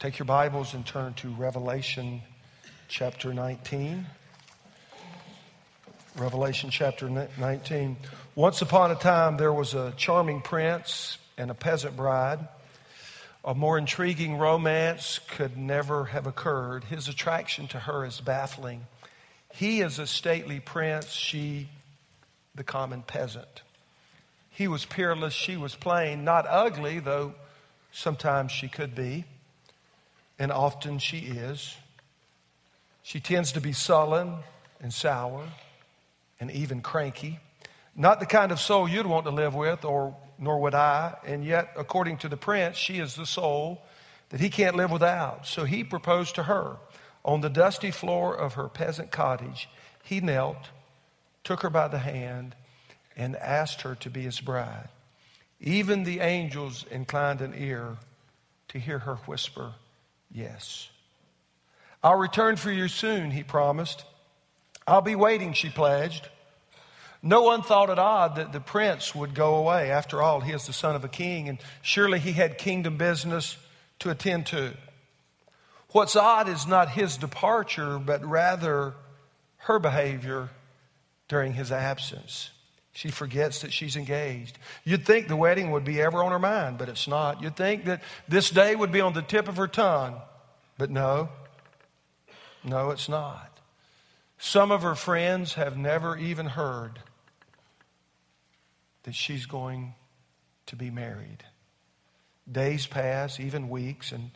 Take your Bibles and turn to Revelation chapter 19. Revelation chapter 19. Once upon a time, there was a charming prince and a peasant bride. A more intriguing romance could never have occurred. His attraction to her is baffling. He is a stately prince, she the common peasant. He was peerless, she was plain, not ugly, though sometimes she could be. And often she is. She tends to be sullen and sour and even cranky. Not the kind of soul you'd want to live with, or nor would I. And yet, according to the prince, she is the soul that he can't live without. So he proposed to her. On the dusty floor of her peasant cottage, he knelt, took her by the hand, and asked her to be his bride. Even the angels inclined an ear to hear her whisper, "Yes." "I'll return for you soon," he promised. "I'll be waiting," she pledged. No one thought it odd that the prince would go away. After all, he is the son of a king, and surely he had kingdom business to attend to. What's odd is not his departure, but rather her behavior during his absence. She forgets that she's engaged. You'd think the wedding would be ever on her mind, but it's not. You'd think that this day would be on the tip of her tongue, but no, it's not. Some of her friends have never even heard that she's going to be married. Days pass, even weeks, and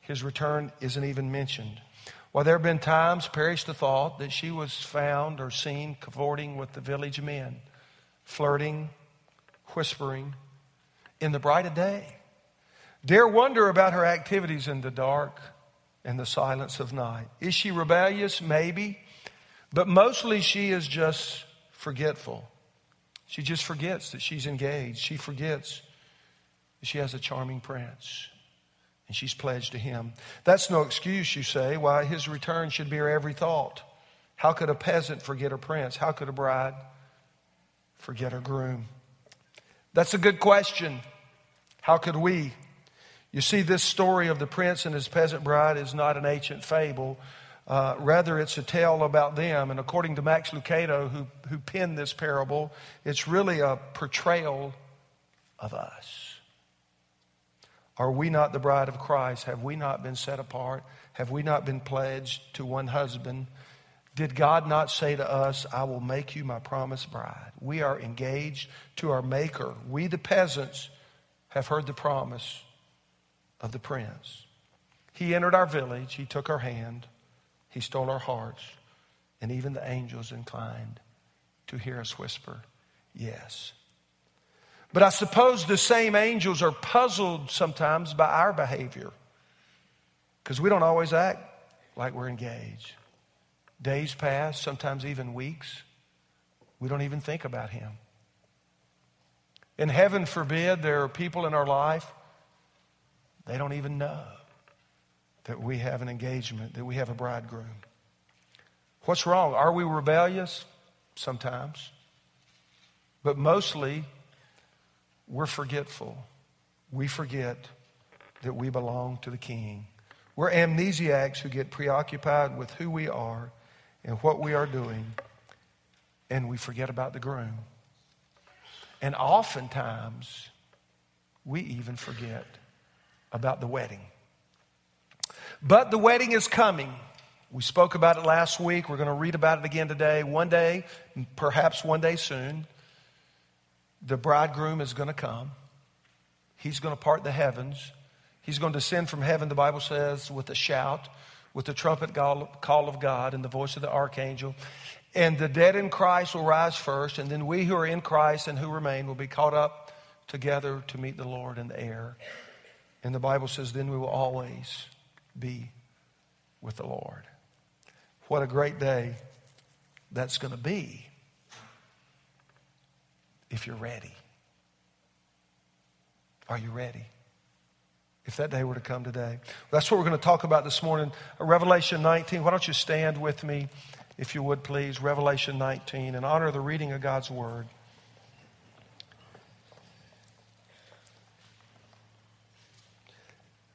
his return isn't even mentioned. While there have been times, perish the thought, that she was found or seen cavorting with the village men, flirting, whispering, in the bright of day. Dare wonder about her activities in the dark and the silence of night. Is she rebellious? Maybe. But mostly she is just forgetful. She just forgets that she's engaged. She forgets that she has a charming prince. And she's pledged to him. That's no excuse, you say, why his return should be her every thought. How could a peasant forget her prince? How could a bride forget her groom? That's a good question. How could we? You see, this story of the prince and his peasant bride is not an ancient fable. Rather, it's a tale about them. And according to Max Lucado, who penned this parable, it's really a portrayal of us. Are we not the bride of Christ? Have we not been set apart? Have we not been pledged to one husband? Did God not say to us, "I will make you my promised bride"? We are engaged to our Maker. We, the peasants, have heard the promise of the prince. He entered our village. He took our hand. He stole our hearts. And even the angels inclined to hear us whisper, "Yes." But I suppose the same angels are puzzled sometimes by our behavior, because we don't always act like we're engaged. Days pass, sometimes even weeks. We don't even think about him. And heaven forbid, there are people in our life, they don't even know that we have an engagement, that we have a bridegroom. What's wrong? Are we rebellious? Sometimes. But mostly, we're forgetful. We forget that we belong to the King. We're amnesiacs who get preoccupied with who we are and what we are doing, and we forget about the groom. And oftentimes, we even forget about the wedding. But the wedding is coming. We spoke about it last week. We're going to read about it again today. One day, perhaps one day soon, the bridegroom is going to come. He's going to part the heavens. He's going to descend from heaven, the Bible says, with a shout, with the trumpet call of God and the voice of the archangel. And the dead in Christ will rise first, and then we who are in Christ and who remain will be caught up together to meet the Lord in the air. And the Bible says, then we will always be with the Lord. What a great day that's going to be if you're ready. Are you ready? If that day were to come today. That's what we're going to talk about this morning. Revelation 19. Why don't you stand with me, if you would, please. Revelation 19. In honor of the reading of God's word.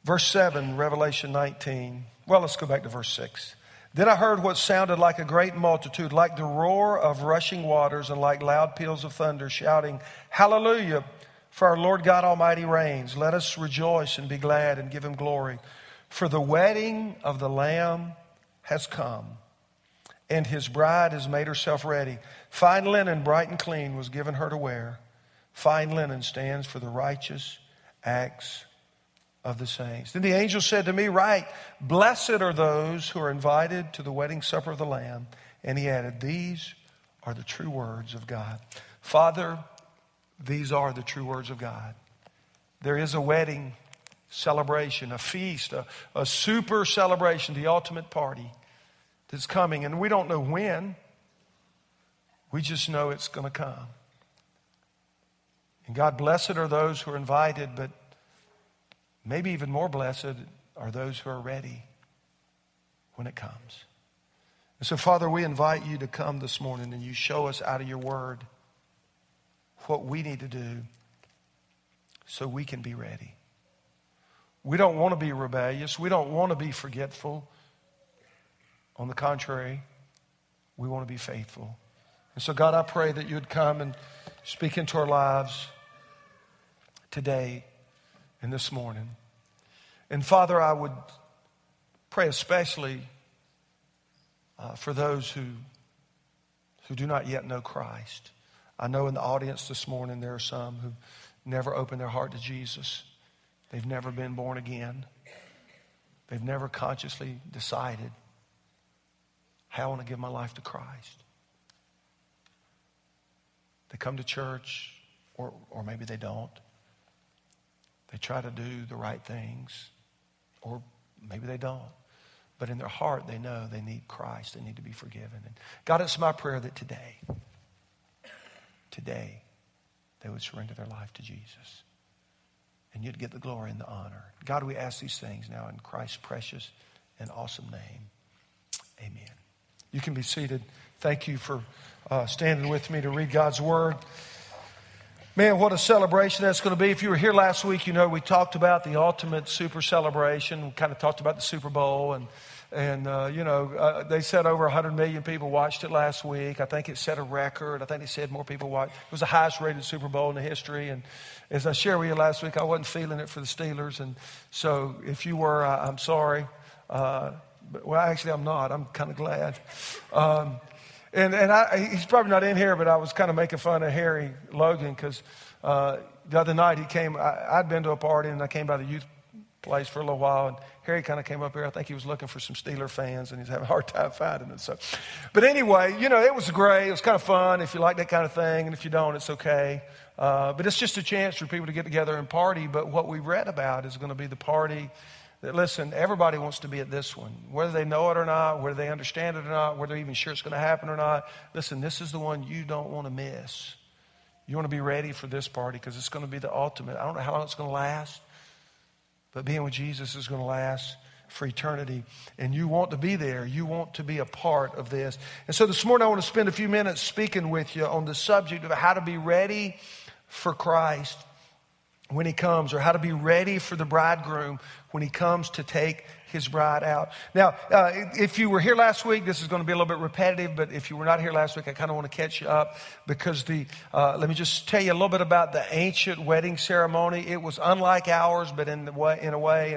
Verse 7, Revelation 19. Well, let's go back to verse 6. Then I heard what sounded like a great multitude, like the roar of rushing waters and like loud peals of thunder, shouting, Hallelujah, for our Lord God Almighty reigns. Let us rejoice and be glad and give him glory. For the wedding of the Lamb has come, and his bride has made herself ready. Fine linen, bright and clean, was given her to wear. Fine linen stands for the righteous acts of the saints. Then the angel said to me, Write, blessed are those who are invited to the wedding supper of the Lamb. And he added, These are the true words of God. Father, these are the true words of God. There is a wedding celebration, a feast, a super celebration, the ultimate party that's coming. And we don't know when. We just know it's going to come. And God, blessed are those who are invited, but maybe even more blessed are those who are ready when it comes. And so, Father, we invite you to come this morning and you show us out of your word what we need to do so we can be ready. We don't want to be rebellious. We don't want to be forgetful. On the contrary, we want to be faithful. And so, God, I pray that you would come and speak into our lives today and this morning. And Father, I would pray especially for those who do not yet know Christ. I know in the audience this morning there are some who never opened their heart to Jesus. They've never been born again. They've never consciously decided how I want to give my life to Christ. They come to church, or maybe they don't. They try to do the right things, or maybe they don't. But in their heart, they know they need Christ. They need to be forgiven. And God, it's my prayer that today, they would surrender their life to Jesus. And you'd get the glory and the honor. God, we ask these things now in Christ's precious and awesome name. Amen. You can be seated. Thank you for standing with me to read God's word. Man, what a celebration that's going to be. If you were here last week, you know we talked about the ultimate super celebration. We kind of talked about the Super Bowl. And they said over 100 million people watched it last week. I think it set a record. I think they said more people watched. It was the highest rated Super Bowl in the history. And as I shared with you last week, I wasn't feeling it for the Steelers. And so if you were, I'm sorry. Well, actually, I'm not. I'm kind of glad. He's probably not in here, but I was kind of making fun of Harry Logan because the other night he came. I'd been to a party and I came by the youth place for a little while, and Harry kind of came up here. I think he was looking for some Steeler fans, and he's having a hard time finding them. So, but anyway, it was great. It was kind of fun if you like that kind of thing, and if you don't, it's okay. But it's just a chance for people to get together and party. But what we read about is going to be the party that, listen, everybody wants to be at this one. Whether they know it or not, whether they understand it or not, whether they're even sure it's going to happen or not. Listen, this is the one you don't want to miss. You want to be ready for this party because it's going to be the ultimate. I don't know how long it's going to last, but being with Jesus is going to last for eternity. And you want to be there. You want to be a part of this. And so this morning I want to spend a few minutes speaking with you on the subject of how to be ready for Christ when he comes, or how to be ready for the bridegroom when he comes to take his bride out. Now, if you were here last week, this is going to be a little bit repetitive, but if you were not here last week, I kind of want to catch you up because let me just tell you a little bit about the ancient wedding ceremony. It was unlike ours, but in a way,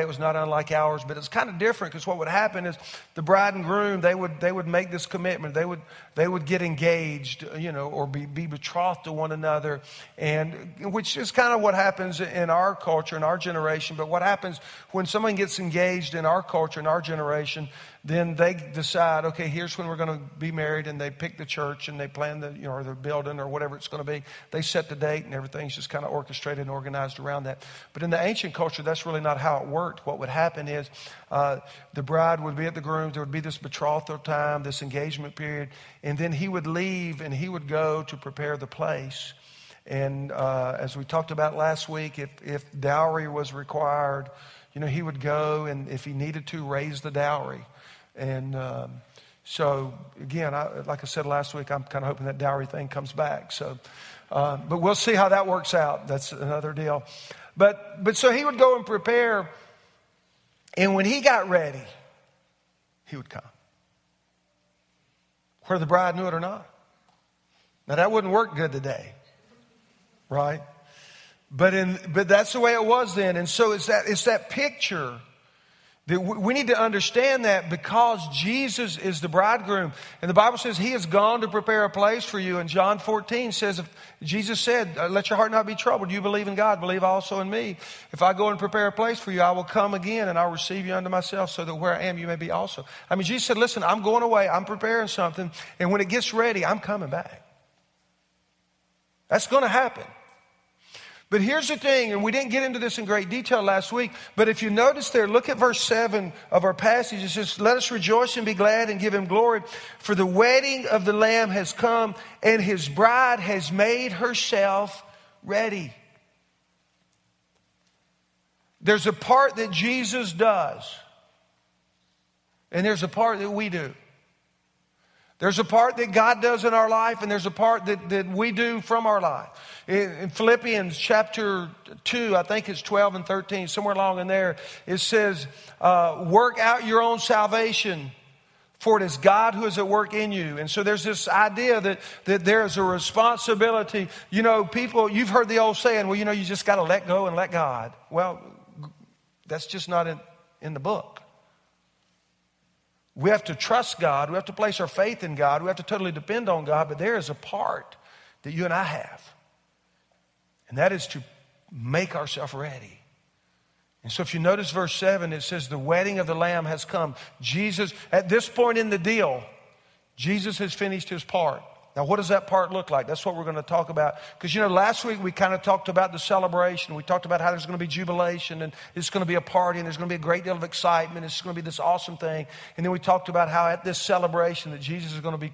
it was not unlike ours, but it's kind of different because what would happen is the bride and groom, they would make this commitment. They would get engaged, or be betrothed to one another, and which is kind of what happens in our culture, in our generation. But what happens when someone gets engaged in our culture, in our generation, then they decide, okay, here's when we're going to be married, and they pick the church and they plan the building or whatever it's going to be. They set the date and everything's just kind of orchestrated and organized around that. But in the ancient culture, that's really not how it worked. What would happen is the bride would be at the groom's. There would be this betrothal time, this engagement period, and then he would leave and he would go to prepare the place. And as we talked about last week, if dowry was required, he would go and if he needed to raise the dowry. And so, again, like I said last week, I'm kind of hoping that dowry thing comes back. So, but we'll see how that works out. That's another deal. But so he would go and prepare. And when he got ready, he would come. Whether the bride knew it or not. Now that wouldn't work good today, right? But that's the way it was then. And so it's that picture that we need to understand, that because Jesus is the bridegroom. And the Bible says he has gone to prepare a place for you. And John 14 says, Jesus said, let your heart not be troubled. You believe in God, believe also in me. If I go and prepare a place for you, I will come again and I'll receive you unto myself, so that where I am, you may be also. I mean, Jesus said, listen, I'm going away. I'm preparing something. And when it gets ready, I'm coming back. That's going to happen. But here's the thing, and we didn't get into this in great detail last week, but if you notice there, look at verse 7 of our passage. It says, let us rejoice and be glad and give him glory, for the wedding of the Lamb has come, and his bride has made herself ready. There's a part that Jesus does, and there's a part that we do. There's a part that God does in our life, and there's a part that we do from our life. In Philippians chapter 2, I think it's 12 and 13, somewhere along in there, it says, work out your own salvation, for it is God who is at work in you. And so there's this idea that there is a responsibility. You know, people, you've heard the old saying, well, you know, you just got to let go and let God. Well, that's just not in the book. We have to trust God. We have to place our faith in God. We have to totally depend on God. But there is a part that you and I have. And that is to make ourselves ready. And so if you notice verse 7, it says the wedding of the Lamb has come. Jesus, at this point in the deal, Jesus has finished his part. Now, what does that part look like? That's what we're going to talk about. Because, you know, last week we kind of talked about the celebration. We talked about how there's going to be jubilation, and it's going to be a party, and there's going to be a great deal of excitement. It's going to be this awesome thing. And then we talked about how at this celebration that Jesus is going to be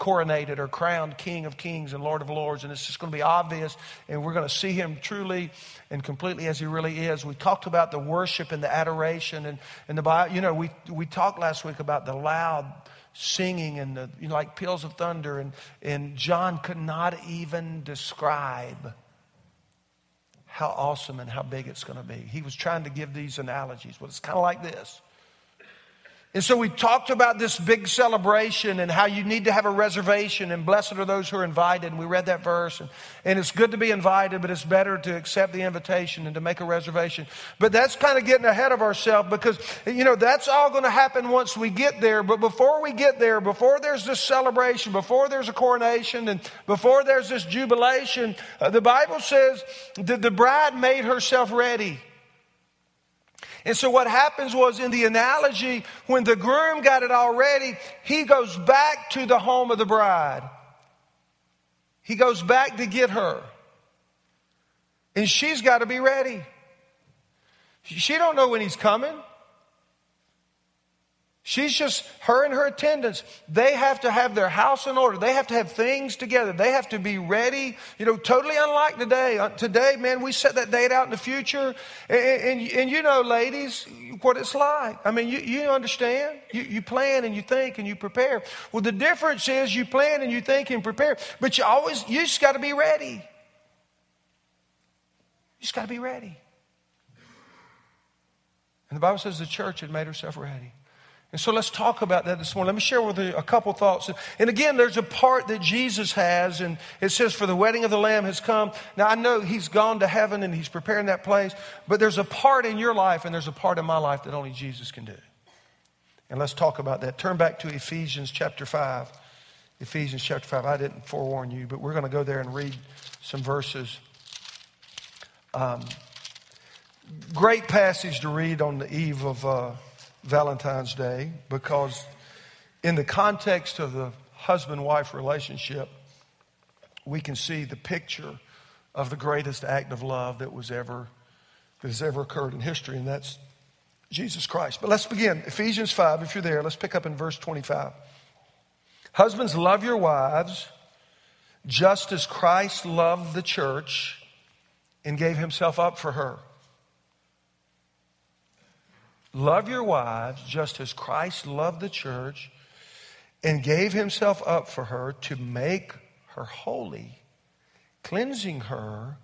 coronated or crowned King of Kings and Lord of Lords. And it's just going to be obvious, and we're going to see him truly and completely as he really is. We talked about the worship and the adoration. And the, you know, we talked last week about the loud singing and the, you know, like peals of thunder, and John could not even describe how awesome and how big it's going to be. He was trying to give these analogies, but it's kind of like this. And so we talked about this big celebration and how you need to have a reservation, and blessed are those who are invited. And we read that verse. And it's good to be invited, but it's better to accept the invitation and to make a reservation. But that's kind of getting ahead of ourselves, because, you know, that's all going to happen once we get there. But before we get there, before there's this celebration, before there's a coronation, and before there's this jubilation, the Bible says that the bride made herself ready. And so what happens was, in the analogy, when the groom got it all ready, he goes back to the home of the bride. He goes back to get her. And she's got to be ready. She don't know when he's coming. She's just, her and her attendants, they have to have their house in order. They have to have things together. They have to be ready. You know, totally unlike today. Today, man, we set that date out in the future. And you know, ladies, what it's like. I mean, you understand. You plan and you think and you prepare. Well, the difference is you plan and you think and prepare. But you just got to be ready. You just got to be ready. And the Bible says the church had made herself ready. And so let's talk about that this morning. Let me share with you a couple thoughts. And again, there's a part that Jesus has, and it says, for the wedding of the Lamb has come. Now, I know he's gone to heaven and he's preparing that place, but there's a part in your life and there's a part in my life that only Jesus can do. And let's talk about that. Turn back to Ephesians chapter 5. Ephesians chapter 5. I didn't forewarn you, but we're going to go there and read some verses. Great passage to read on the eve of Valentine's Day, because in the context of the husband-wife relationship, we can see the picture of the greatest act of love that has ever occurred in history, and that's Jesus Christ. But let's begin. Ephesians 5, if you're there, let's pick up in verse 25. Husbands, love your wives, just as Christ loved the church and gave himself up for her. Love your wives just as Christ loved the church and gave himself up for her, to make her holy, cleansing her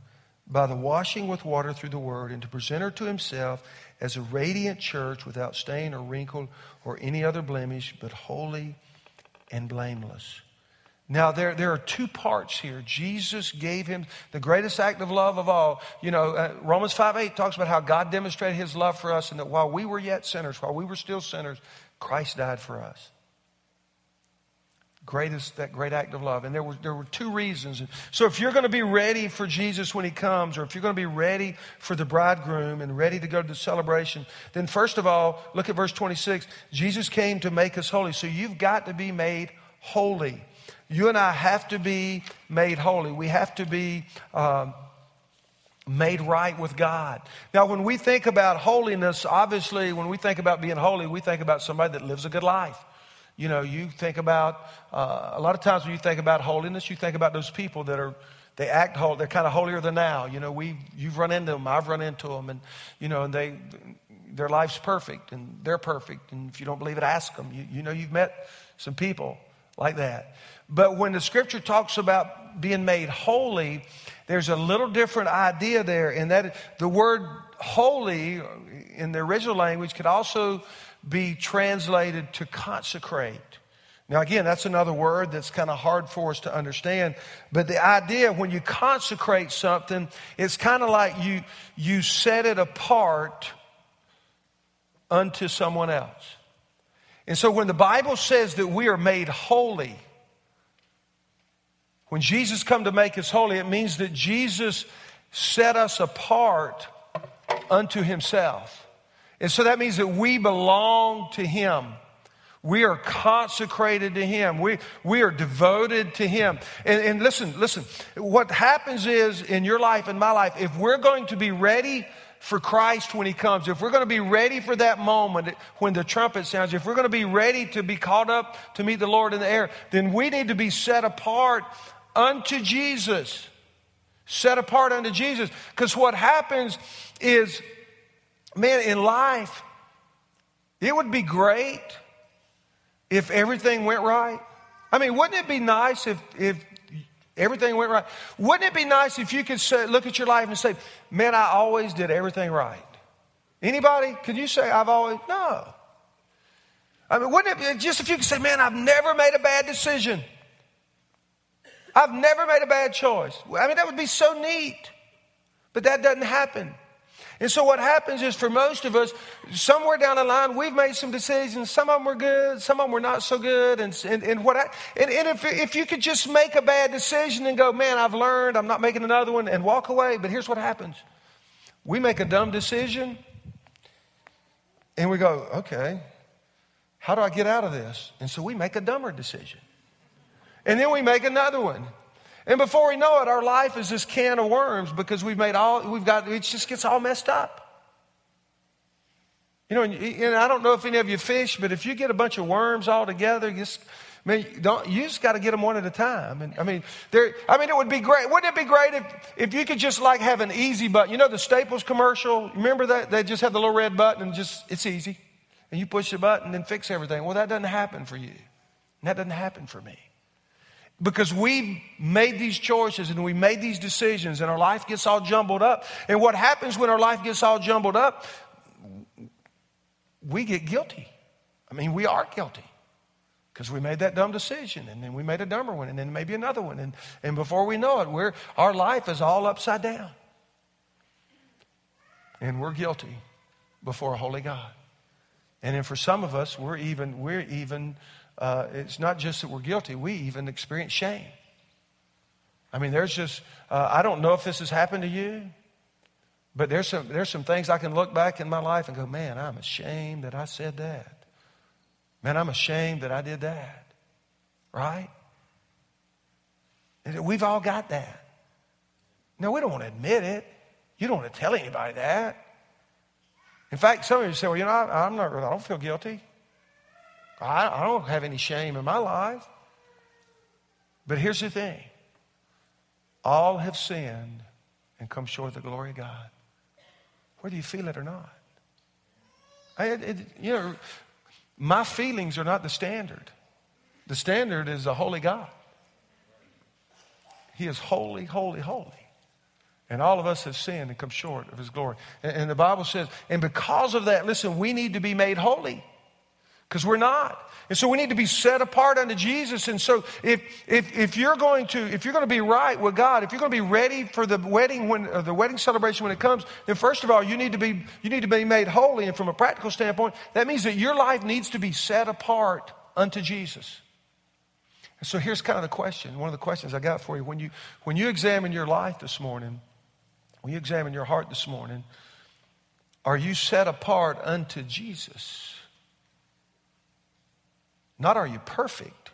by the washing with water through the word, and to present her to himself as a radiant church without stain or wrinkle or any other blemish, but holy and blameless. Now, there are two parts here. Jesus gave him the greatest act of love of all. You know, Romans 5:8 talks about how God demonstrated his love for us, and that while we were yet sinners, while we were still sinners, Christ died for us. That great act of love. And there were two reasons. So if you're going to be ready for Jesus when he comes, or if you're going to be ready for the bridegroom and ready to go to the celebration, then first of all, look at verse 26. Jesus came to make us holy. So you've got to be made holy. You and I have to be made holy. We have to be made right with God. Now, when we think about holiness, obviously, when we think about being holy, we think about somebody that lives a good life. You know, you think about, a lot of times when you think about holiness, you think about those people that are, they act holy, they're kind of holier than now. You know, you've run into them, I've run into them, and, you know, and their life's perfect, and they're perfect. And if you don't believe it, ask them. You know, you've met some people like that. But when the scripture talks about being made holy, there's a little different idea there, in that the word holy in the original language could also be translated to consecrate. Now, again, that's another word that's kind of hard for us to understand. But the idea, when you consecrate something, it's kind of like you set it apart unto someone else. And so when the Bible says that we are made holy, when Jesus come to make us holy, it means that Jesus set us apart unto himself. And so that means that we belong to him. We are consecrated to him. We are devoted to him. And listen, what happens is, in your life, in my life, if we're going to be ready for Christ when he comes, if we're going to be ready for that moment when the trumpet sounds, if we're going to be ready to be caught up to meet the Lord in the air, then we need to be set apart unto Jesus. Set apart unto Jesus. Because what happens is, man, in life, it would be great if everything went right. I mean, wouldn't it be nice if everything went right? Wouldn't it be nice if you could look at your life and say, man, I always did everything right? Anybody? Could you say, I've always? No. I mean, wouldn't it be, just if you could say, man, I've never made a bad decision. I've never made a bad choice. I mean, that would be so neat. But that doesn't happen. And so what happens is, for most of us, somewhere down the line, we've made some decisions. Some of them were good. Some of them were not so good. And if you could just make a bad decision and go, man, I've learned, I'm not making another one, and walk away. But here's what happens. We make a dumb decision, and we go, okay, how do I get out of this? And so we make a dumber decision. And then we make another one. And before we know it, our life is this can of worms, because it just gets all messed up. You know, and I don't know if any of you fish, but if you get a bunch of worms all together, you just got to get them one at a time. And it would be great. Wouldn't it be great if you could just like have an easy button? You know the Staples commercial? Remember that? They just have the little red button, and just, it's easy. And you push the button and fix everything. Well, that doesn't happen for you. And that doesn't happen for me. Because we made these choices and we made these decisions, and our life gets all jumbled up. And what happens when our life gets all jumbled up, we get guilty. I mean, we are guilty, because we made that dumb decision, and then we made a dumber one, and then maybe another one. And before we know it, our life is all upside down. And we're guilty before a holy God. And then for some of us, it's not just that we're guilty, we even experience shame. I mean, there's just, I don't know if this has happened to you, but there's some things I can look back in my life and go, man, I'm ashamed that I said that. Man, I'm ashamed that I did that, right? And we've all got that. No, we don't want to admit it. You don't want to tell anybody that. In fact, some of you say, well, you know, I don't feel guilty. I don't have any shame in my life. But here's the thing. All have sinned and come short of the glory of God, whether you feel it or not. My feelings are not the standard. The standard is the holy God. He is holy, holy, holy. And all of us have sinned and come short of his glory. And the Bible says, and because of that, listen, we need to be made holy because we're not. And so we need to be set apart unto Jesus. And so if you're going to be right with God, if you're going to be ready for the wedding celebration when it comes, then first of all, you need to be made holy. And from a practical standpoint, that means that your life needs to be set apart unto Jesus. And so here's kind of the question. One of the questions I got for you when you examine your life this morning, when you examine your heart this morning, are you set apart unto Jesus? Not are you perfect,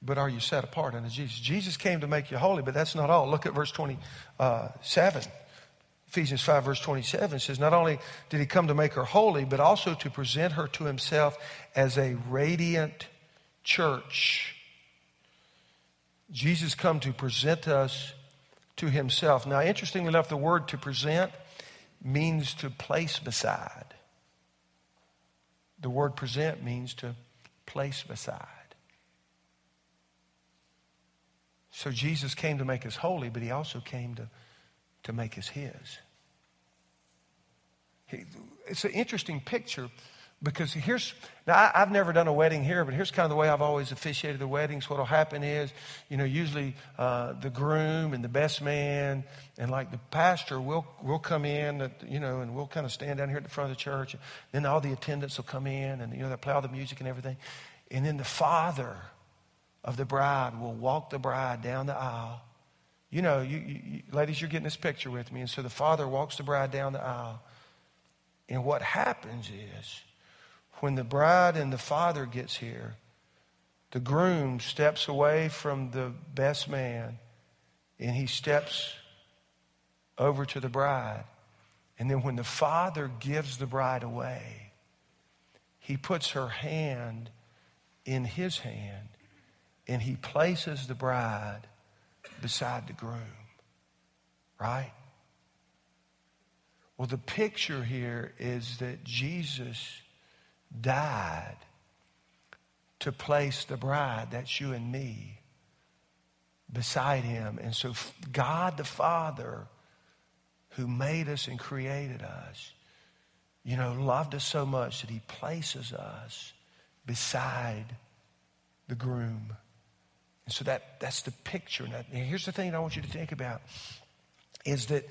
but are you set apart unto Jesus? Jesus came to make you holy, but that's not all. Look at verse 27. Ephesians 5 verse 27 says, not only did he come to make her holy, but also to present her to himself as a radiant church. Jesus come to present us to himself. Now, interestingly enough, the word to present means to place beside. The word present means to place beside. So Jesus came to make us holy, but he also came to make us his. It's an interesting picture. Because I've never done a wedding here, but here's kind of the way I've always officiated the weddings. What'll happen is, usually the groom and the best man and like the pastor will come in, and we'll kind of stand down here at the front of the church. And then all the attendants will come in, and they'll play all the music and everything. And then the father of the bride will walk the bride down the aisle. You ladies, you're getting this picture with me. And so the father walks the bride down the aisle, and what happens is, when the bride and the father gets here, the groom steps away from the best man and he steps over to the bride. And then when the father gives the bride away, he puts her hand in his hand and he places the bride beside the groom, right? Well, the picture here is that Jesus died to place the bride, that's you and me, beside him. And so God the Father, who made us and created us, loved us so much that he places us beside the groom. And so that's the picture. Now, here's the thing that I want you to think about, is that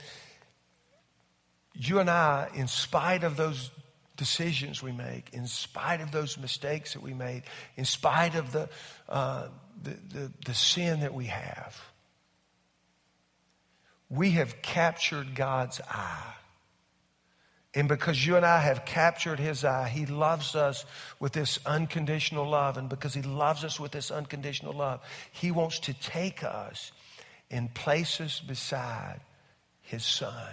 you and I, in spite of those decisions we make, in spite of those mistakes that we made, in spite of the sin that we have captured God's eye. And because you and I have captured his eye, he loves us with this unconditional love. And because he loves us with this unconditional love, he wants to take us and place us beside his son,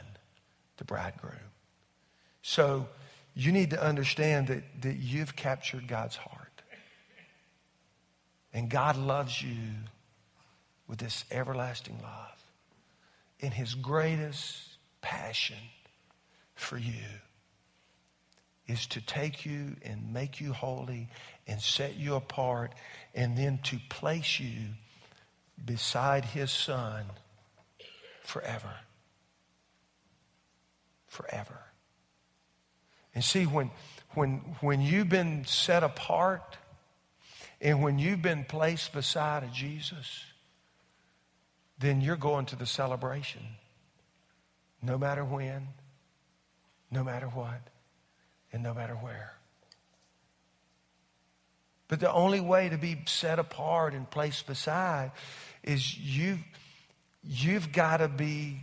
the bridegroom. So you need to understand that you've captured God's heart. And God loves you with this everlasting love. And his greatest passion for you is to take you and make you holy and set you apart and then to place you beside his son forever. Forever. And see, when you've been set apart and when you've been placed beside a Jesus, then you're going to the celebration. No matter when, no matter what, and no matter where. But the only way to be set apart and placed beside is you've got to be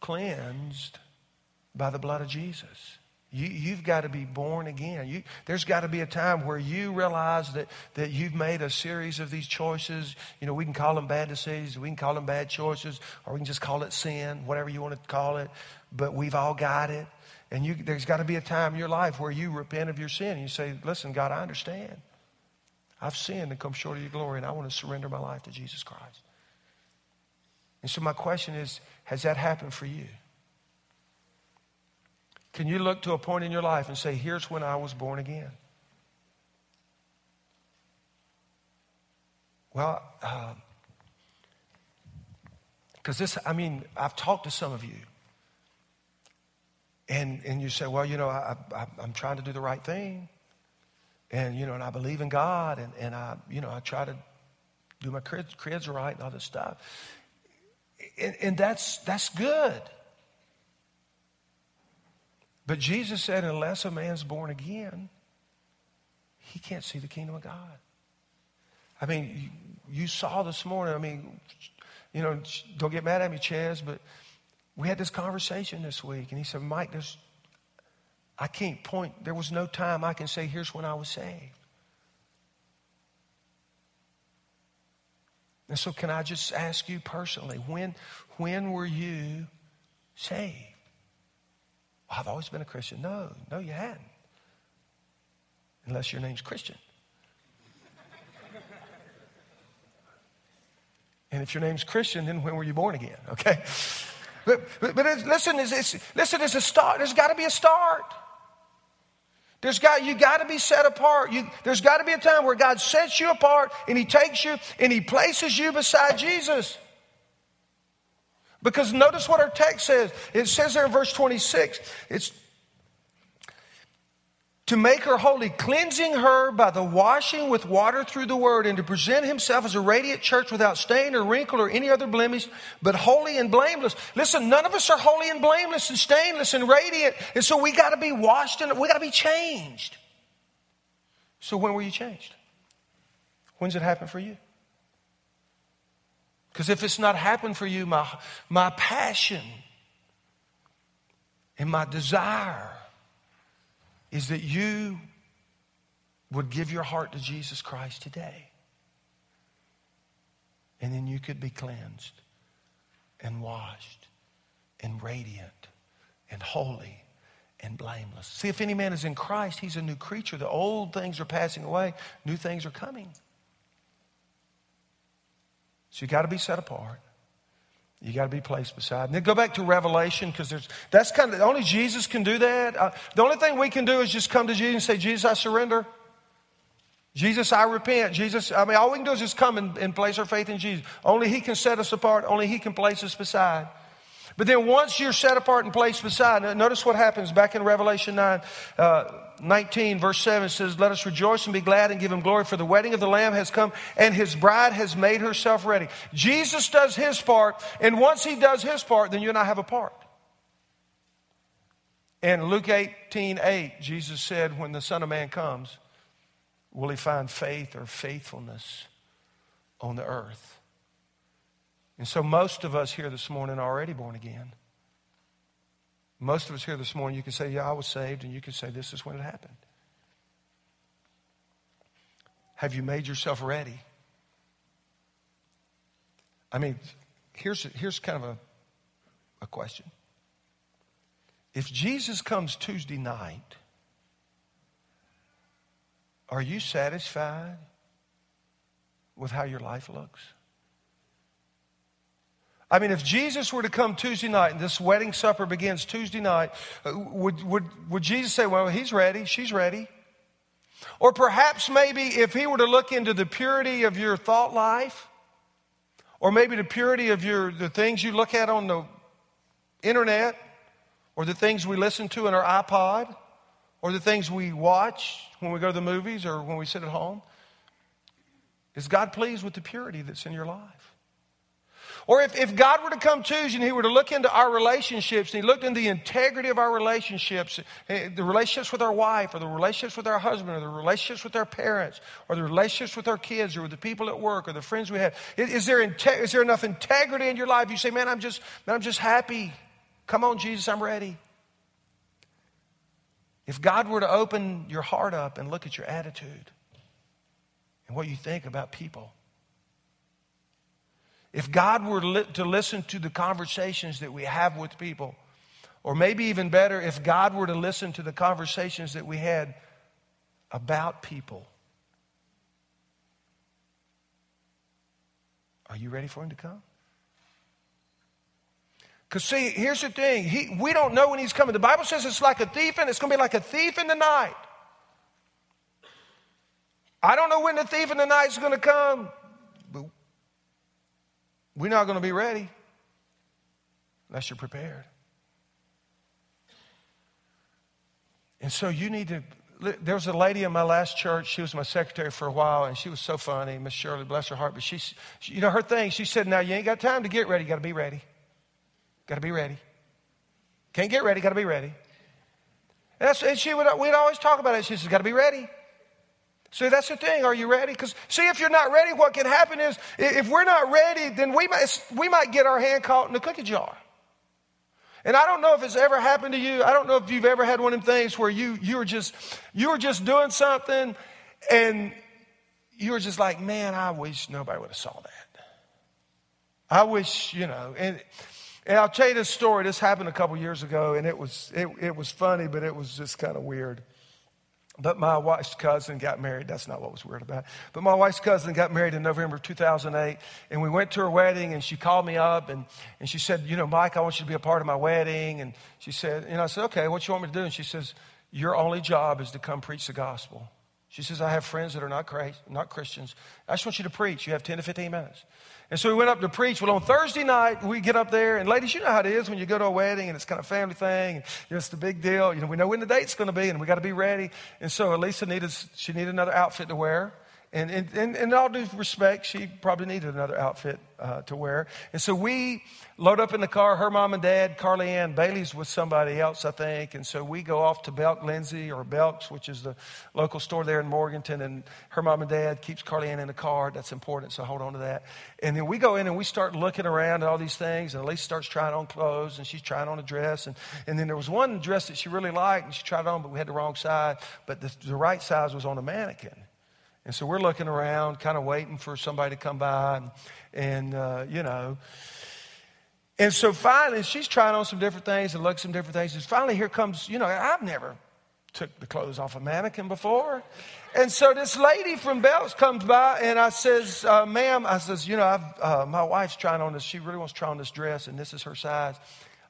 cleansed by the blood of Jesus. You've got to be born again. There's got to be a time where you realize that you've made a series of these choices. We can call them bad decisions. We can call them bad choices. Or we can just call it sin, whatever you want to call it. But we've all got it. And there's got to be a time in your life where you repent of your sin. And you say, listen, God, I understand. I've sinned and come short of your glory. And I want to surrender my life to Jesus Christ. And so my question is, has that happened for you? Can you look to a point in your life and say, here's when I was born again? Well, Because this, I mean, I've talked to some of you. And you say, well, you know, I'm trying to do the right thing. And, you know, and I believe in God. And I, you know, I try to do my kids right and all this stuff. And that's good. But Jesus said, unless a man's born again, he can't see the kingdom of God. I mean, you saw this morning, I mean, you know, don't get mad at me, Chaz, but we had this conversation this week. And he said, Mike, I can't point. There was no time I can say, here's when I was saved. And so can I just ask you personally, when were you saved? Well, I've always been a Christian. No, you hadn't. Unless your name's Christian. And if your name's Christian, then when were you born again? Okay. But listen, it's a start. There's got to be a start. You got to be set apart. There's got to be a time where God sets you apart and he takes you and he places you beside Jesus. Because notice what our text says. It says there in verse 26, it's to make her holy, cleansing her by the washing with water through the word, and to present himself as a radiant church without stain or wrinkle or any other blemish, but holy and blameless. Listen, none of us are holy and blameless and stainless and radiant. And so we got to be washed and we got to be changed. So when were you changed? When's it happened for you? Because if it's not happened for you, my passion and my desire is that you would give your heart to Jesus Christ today. And then you could be cleansed and washed and radiant and holy and blameless. See, if any man is in Christ, he's a new creature. The old things are passing away. New things are coming. So you got to be set apart. You got to be placed beside. And then go back to Revelation, because that's kind of, only Jesus can do that. The only thing we can do is just come to Jesus and say, Jesus, I surrender. Jesus, I repent. Jesus, I mean, all we can do is just come and place our faith in Jesus. Only he can set us apart. Only he can place us beside. But then once you're set apart and placed beside, notice what happens back in Revelation 19, verse 7 says, let us rejoice and be glad and give him glory, for the wedding of the Lamb has come and his bride has made herself ready. Jesus does his part, and once he does his part, then you and I have a part. And Luke 18:8, Jesus said, when the Son of Man comes, will he find faith or faithfulness on the earth? And so most of us here this morning are already born again. Most of us here this morning, you can say, yeah, I was saved, and you can say, this is when it happened. Have you made yourself ready? I mean, here's kind of a question. If Jesus comes Tuesday night, are you satisfied with how your life looks? I mean, if Jesus were to come Tuesday night and this wedding supper begins Tuesday night, would Jesus say, well, he's ready, she's ready? Or perhaps maybe if he were to look into the purity of your thought life, or maybe the purity of the things you look at on the internet, or the things we listen to in our iPod, or the things we watch when we go to the movies or when we sit at home, is God pleased with the purity that's in your life? Or if God were to come Tuesday and he were to look into our relationships, and he looked into the integrity of our relationships, the relationships with our wife, or the relationships with our husband, or the relationships with our parents, or the relationships with our kids, or with the people at work, or the friends we have, is there enough integrity in your life? You say, man, I'm just happy. Come on, Jesus, I'm ready. If God were to open your heart up and look at your attitude and what you think about people, if God were to listen to the conversations that we have with people, or maybe even better, if God were to listen to the conversations that we had about people, are you ready for him to come? Because see, here's the thing. We don't know when he's coming. The Bible says it's like a thief, and it's going to be like a thief in the night. I don't know when the thief in the night is going to come. We're not going to be ready. unless you're prepared. And so you need to, there was a lady in my last church. She was my secretary for a while, and she was so funny, Miss Shirley, bless her heart. But she you know, her thing, she said, now, you ain't got time to get ready. You got to be ready. Got to be ready. Can't get ready. Got to be ready. And we'd always talk about it. She says, got to be ready. So that's the thing. Are you ready? Because, see, if you're not ready, what can happen is if we're not ready, then we might get our hand caught in the cookie jar. And I don't know if it's ever happened to you. I don't know if you've ever had one of them things where you were just doing something and you were just like, man, I wish nobody would have saw that. I wish, you know. And I'll tell you this story. This happened a couple years ago, and it was funny, but it was just kind of weird. But my wife's cousin got married. That's not what was weird about it. But my wife's cousin got married in November of 2008, and we went to her wedding, and she called me up, and she said, you know, Mike, I want you to be a part of my wedding. And she said, and I said, okay, what you want me to do? And she says, your only job is to come preach the gospel. She says, I have friends that are not Christians. I just want you to preach. You have 10 to 15 minutes. And so we went up to preach. Well, on Thursday night, we get up there. And ladies, you know how it is when you go to a wedding and it's kind of a family thing. And it's the big deal. You know, we know when the date's going to be and we got to be ready. And so Elisa needed another outfit to wear. And in all due respect, she probably needed another outfit to wear. And so we load up in the car, her mom and dad, Carly Ann Bailey's with somebody else, I think. And so we go off to Belk Lindsay or Belk's, which is the local store there in Morganton. And her mom and dad keeps Carly Ann in the car. That's important, so hold on to that. And then we go in and we start looking around at all these things. And Elise starts trying on clothes and she's trying on a dress. And then there was one dress that she really liked and she tried it on, but we had the wrong size. But the right size was on a mannequin. And so we're looking around, kind of waiting for somebody to come by and you know. And so finally, she's trying on some different things and looking at some different things. And finally, here comes, you know, I've never took the clothes off a mannequin before. And so this lady from Bells comes by, and I says, ma'am, I says, you know, my wife's trying on this. She really wants to try on this dress, and this is her size.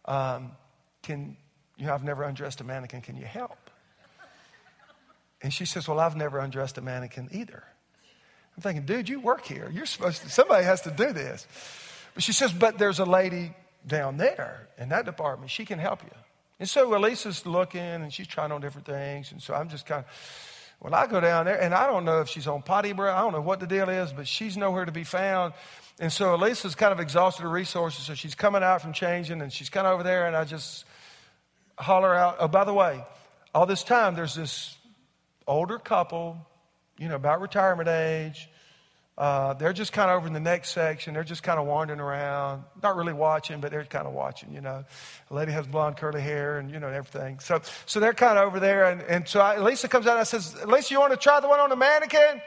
I've never undressed a mannequin. Can you help? And she says, well, I've never undressed a mannequin either. I'm thinking, dude, you work here. You're supposed to, somebody has to do this. But she says, but there's a lady down there in that department. She can help you. And so Elisa's looking, and she's trying on different things. And so I'm just kind of, well, I go down there, and I don't know if she's on potty break. I don't know what the deal is, but she's nowhere to be found. And so Elisa's kind of exhausted her resources, so she's coming out from changing, and she's kind of over there, and I just holler out, oh, by the way, all this time there's this older couple, you know, about retirement age. They're just kind of over in the next section. They're just kind of wandering around, not really watching, but they're kind of watching, you know. The lady has blonde curly hair and, you know, everything. So they're kind of over there. And so Lisa comes out and I says, Lisa, you want to try the one on the mannequin?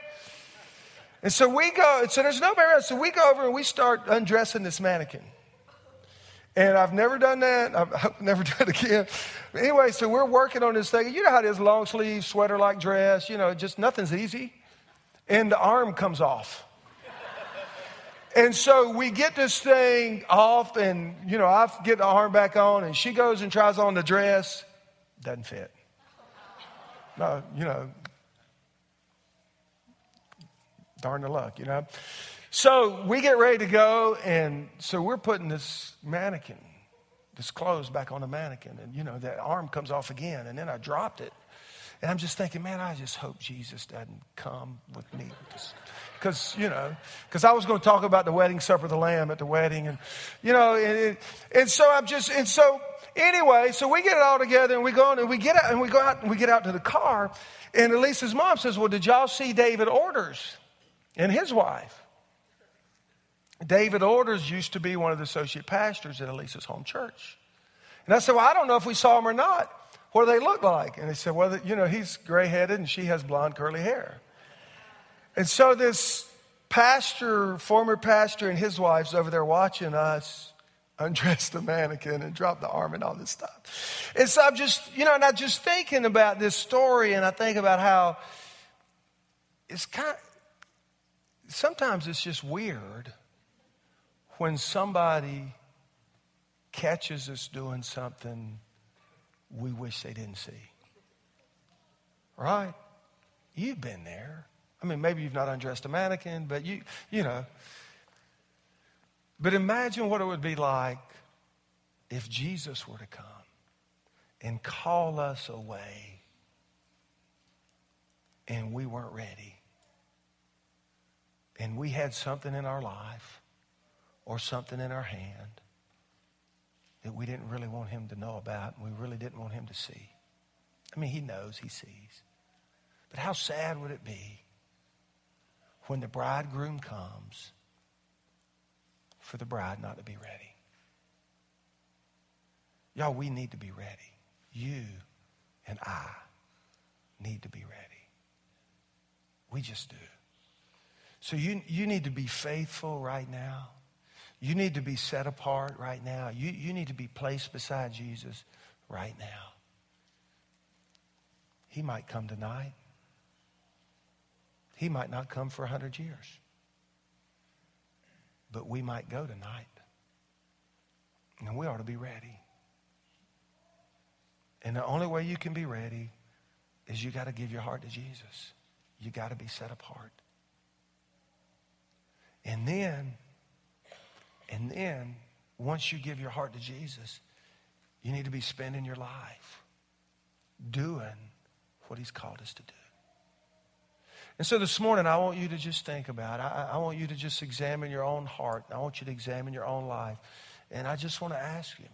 And so we go, and so there's nobody else. So we go over and we start undressing this mannequin. And I've never done that. I've never done it again. But anyway, so we're working on this thing. You know how it is, long sleeve, sweater-like dress. You know, just nothing's easy. And the arm comes off. And so we get this thing off, and, you know, I get the arm back on, and she goes and tries on the dress. Doesn't fit. No, you know, darn the luck, you know. So we get ready to go, and so we're putting this mannequin, this clothes back on the mannequin, and, you know, that arm comes off again, and then I dropped it. And I'm just thinking, man, I just hope Jesus doesn't come with me. Because I was going to talk about the wedding supper of the Lamb at the wedding, and, you know, so we get it all together, and we go on, and we get out to the car, and Elisa's mom says, well, did y'all see David Orders and his wife? David Orders used to be one of the associate pastors at Elisa's home church. And I said, well, I don't know if we saw him or not. What do they look like? And they said, well, you know, he's gray-headed and she has blonde curly hair. And so this pastor, former pastor and his wife's over there watching us undress the mannequin and drop the arm and all this stuff. And so I'm just, you know, and I'm just thinking about this story, and I think about how it's kind of, sometimes it's just weird when somebody catches us doing something we wish they didn't see. Right? You've been there. I mean, maybe you've not undressed a mannequin, but you know. But imagine what it would be like if Jesus were to come and call us away and we weren't ready and we had something in our life or something in our hand that we didn't really want him to know about and we really didn't want him to see. I mean, he knows, he sees. But how sad would it be when the bridegroom comes for the bride not to be ready? Y'all, we need to be ready. You and I need to be ready. We just do. So you need to be faithful right now. You need to be set apart right now. You need to be placed beside Jesus right now. He might come tonight. He might not come for 100 years. But we might go tonight. And we ought to be ready. And the only way you can be ready is you got to give your heart to Jesus. You got to be set apart. And then, once you give your heart to Jesus, you need to be spending your life doing what he's called us to do. And so this morning, I want you to just think about it. I want you to just examine your own heart. I want you to examine your own life. And I just want to ask you,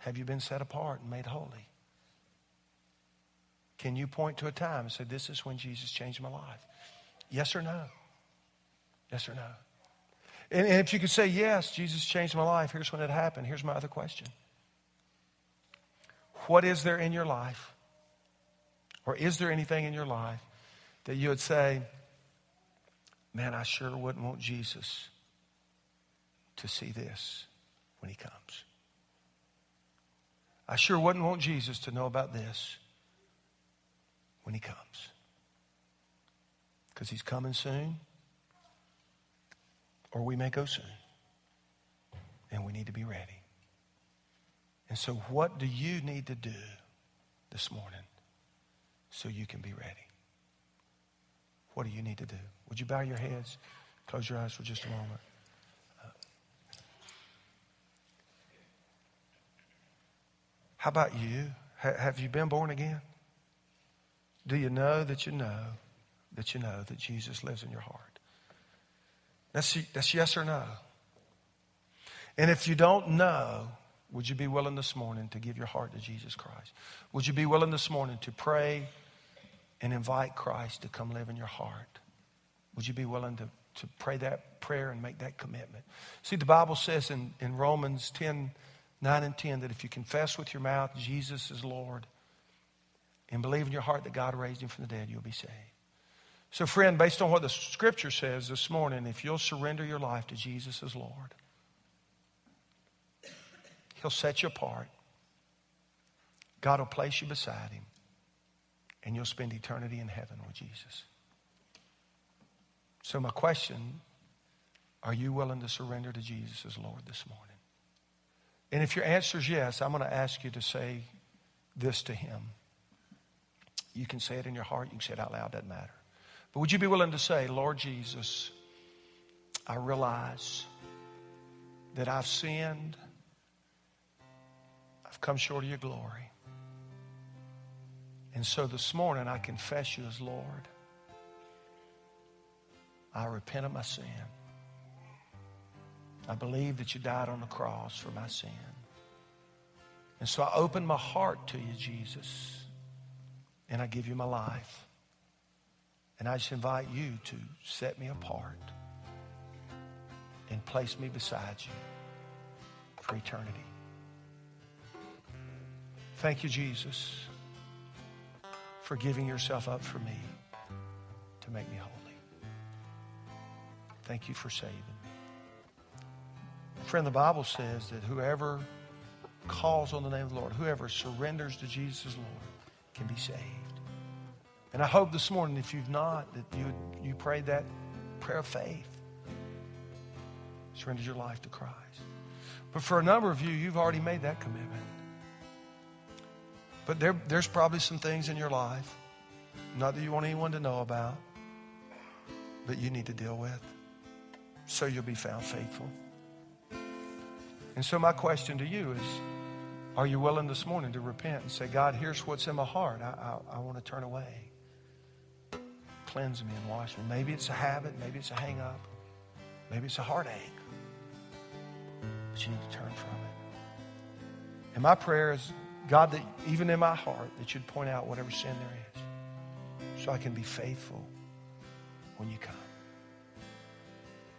have you been set apart and made holy? Can you point to a time and say, this is when Jesus changed my life? Yes or no? Yes or no? And if you could say, yes, Jesus changed my life, here's when it happened. Here's my other question. What is there in your life, or is there anything in your life that you would say, man, I sure wouldn't want Jesus to see this when he comes. I sure wouldn't want Jesus to know about this when he comes. Because he's coming soon, or we may go soon. And we need to be ready. And so what do you need to do this morning so you can be ready? What do you need to do? Would you bow your heads? Close your eyes for just a moment. How about you? Have you been born again? Do you know that you know that you know that Jesus lives in your heart? That's yes or no. And if you don't know, would you be willing this morning to give your heart to Jesus Christ? Would you be willing this morning to pray and invite Christ to come live in your heart? Would you be willing to pray that prayer and make that commitment? See, the Bible says in Romans 10:9 and 10, that if you confess with your mouth Jesus is Lord and believe in your heart that God raised him from the dead, you'll be saved. So friend, based on what the scripture says this morning, if you'll surrender your life to Jesus as Lord, he'll set you apart. God will place you beside him. And you'll spend eternity in heaven with Jesus. So my question, are you willing to surrender to Jesus as Lord this morning? And if your answer is yes, I'm going to ask you to say this to him. You can say it in your heart. You can say it out loud. Doesn't matter. But would you be willing to say, Lord Jesus, I realize that I've sinned. I've come short of your glory. And so this morning, I confess you as Lord. I repent of my sin. I believe that you died on the cross for my sin. And so I open my heart to you, Jesus, and I give you my life. And I just invite you to set me apart and place me beside you for eternity. Thank you, Jesus, for giving yourself up for me to make me holy. Thank you for saving me. Friend, the Bible says that whoever calls on the name of the Lord, whoever surrenders to Jesus as Lord, can be saved. And I hope this morning, if you've not, that you prayed that prayer of faith, surrendered your life to Christ. But for a number of you, you've already made that commitment. But there's probably some things in your life, not that you want anyone to know about, but you need to deal with so you'll be found faithful. And so my question to you is, are you willing this morning to repent and say, God, here's what's in my heart. I want to turn away. Cleanse me and wash me. Maybe it's a habit. Maybe it's a hang up. Maybe it's a heartache. But you need to turn from it. And my prayer is, God, that even in my heart, that you'd point out whatever sin there is so I can be faithful when you come.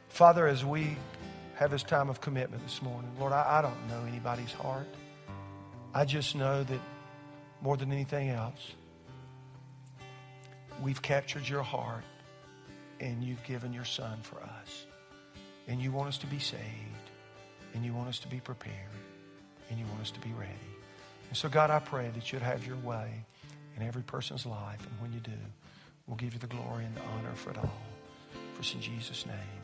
Father, as we have this time of commitment this morning, Lord, I don't know anybody's heart. I just know that more than anything else, we've captured your heart and you've given your son for us. And you want us to be saved, and you want us to be prepared, and you want us to be ready. And so, God, I pray that you'd have your way in every person's life. And when you do, we'll give you the glory and the honor for it all. For it's in Jesus' name.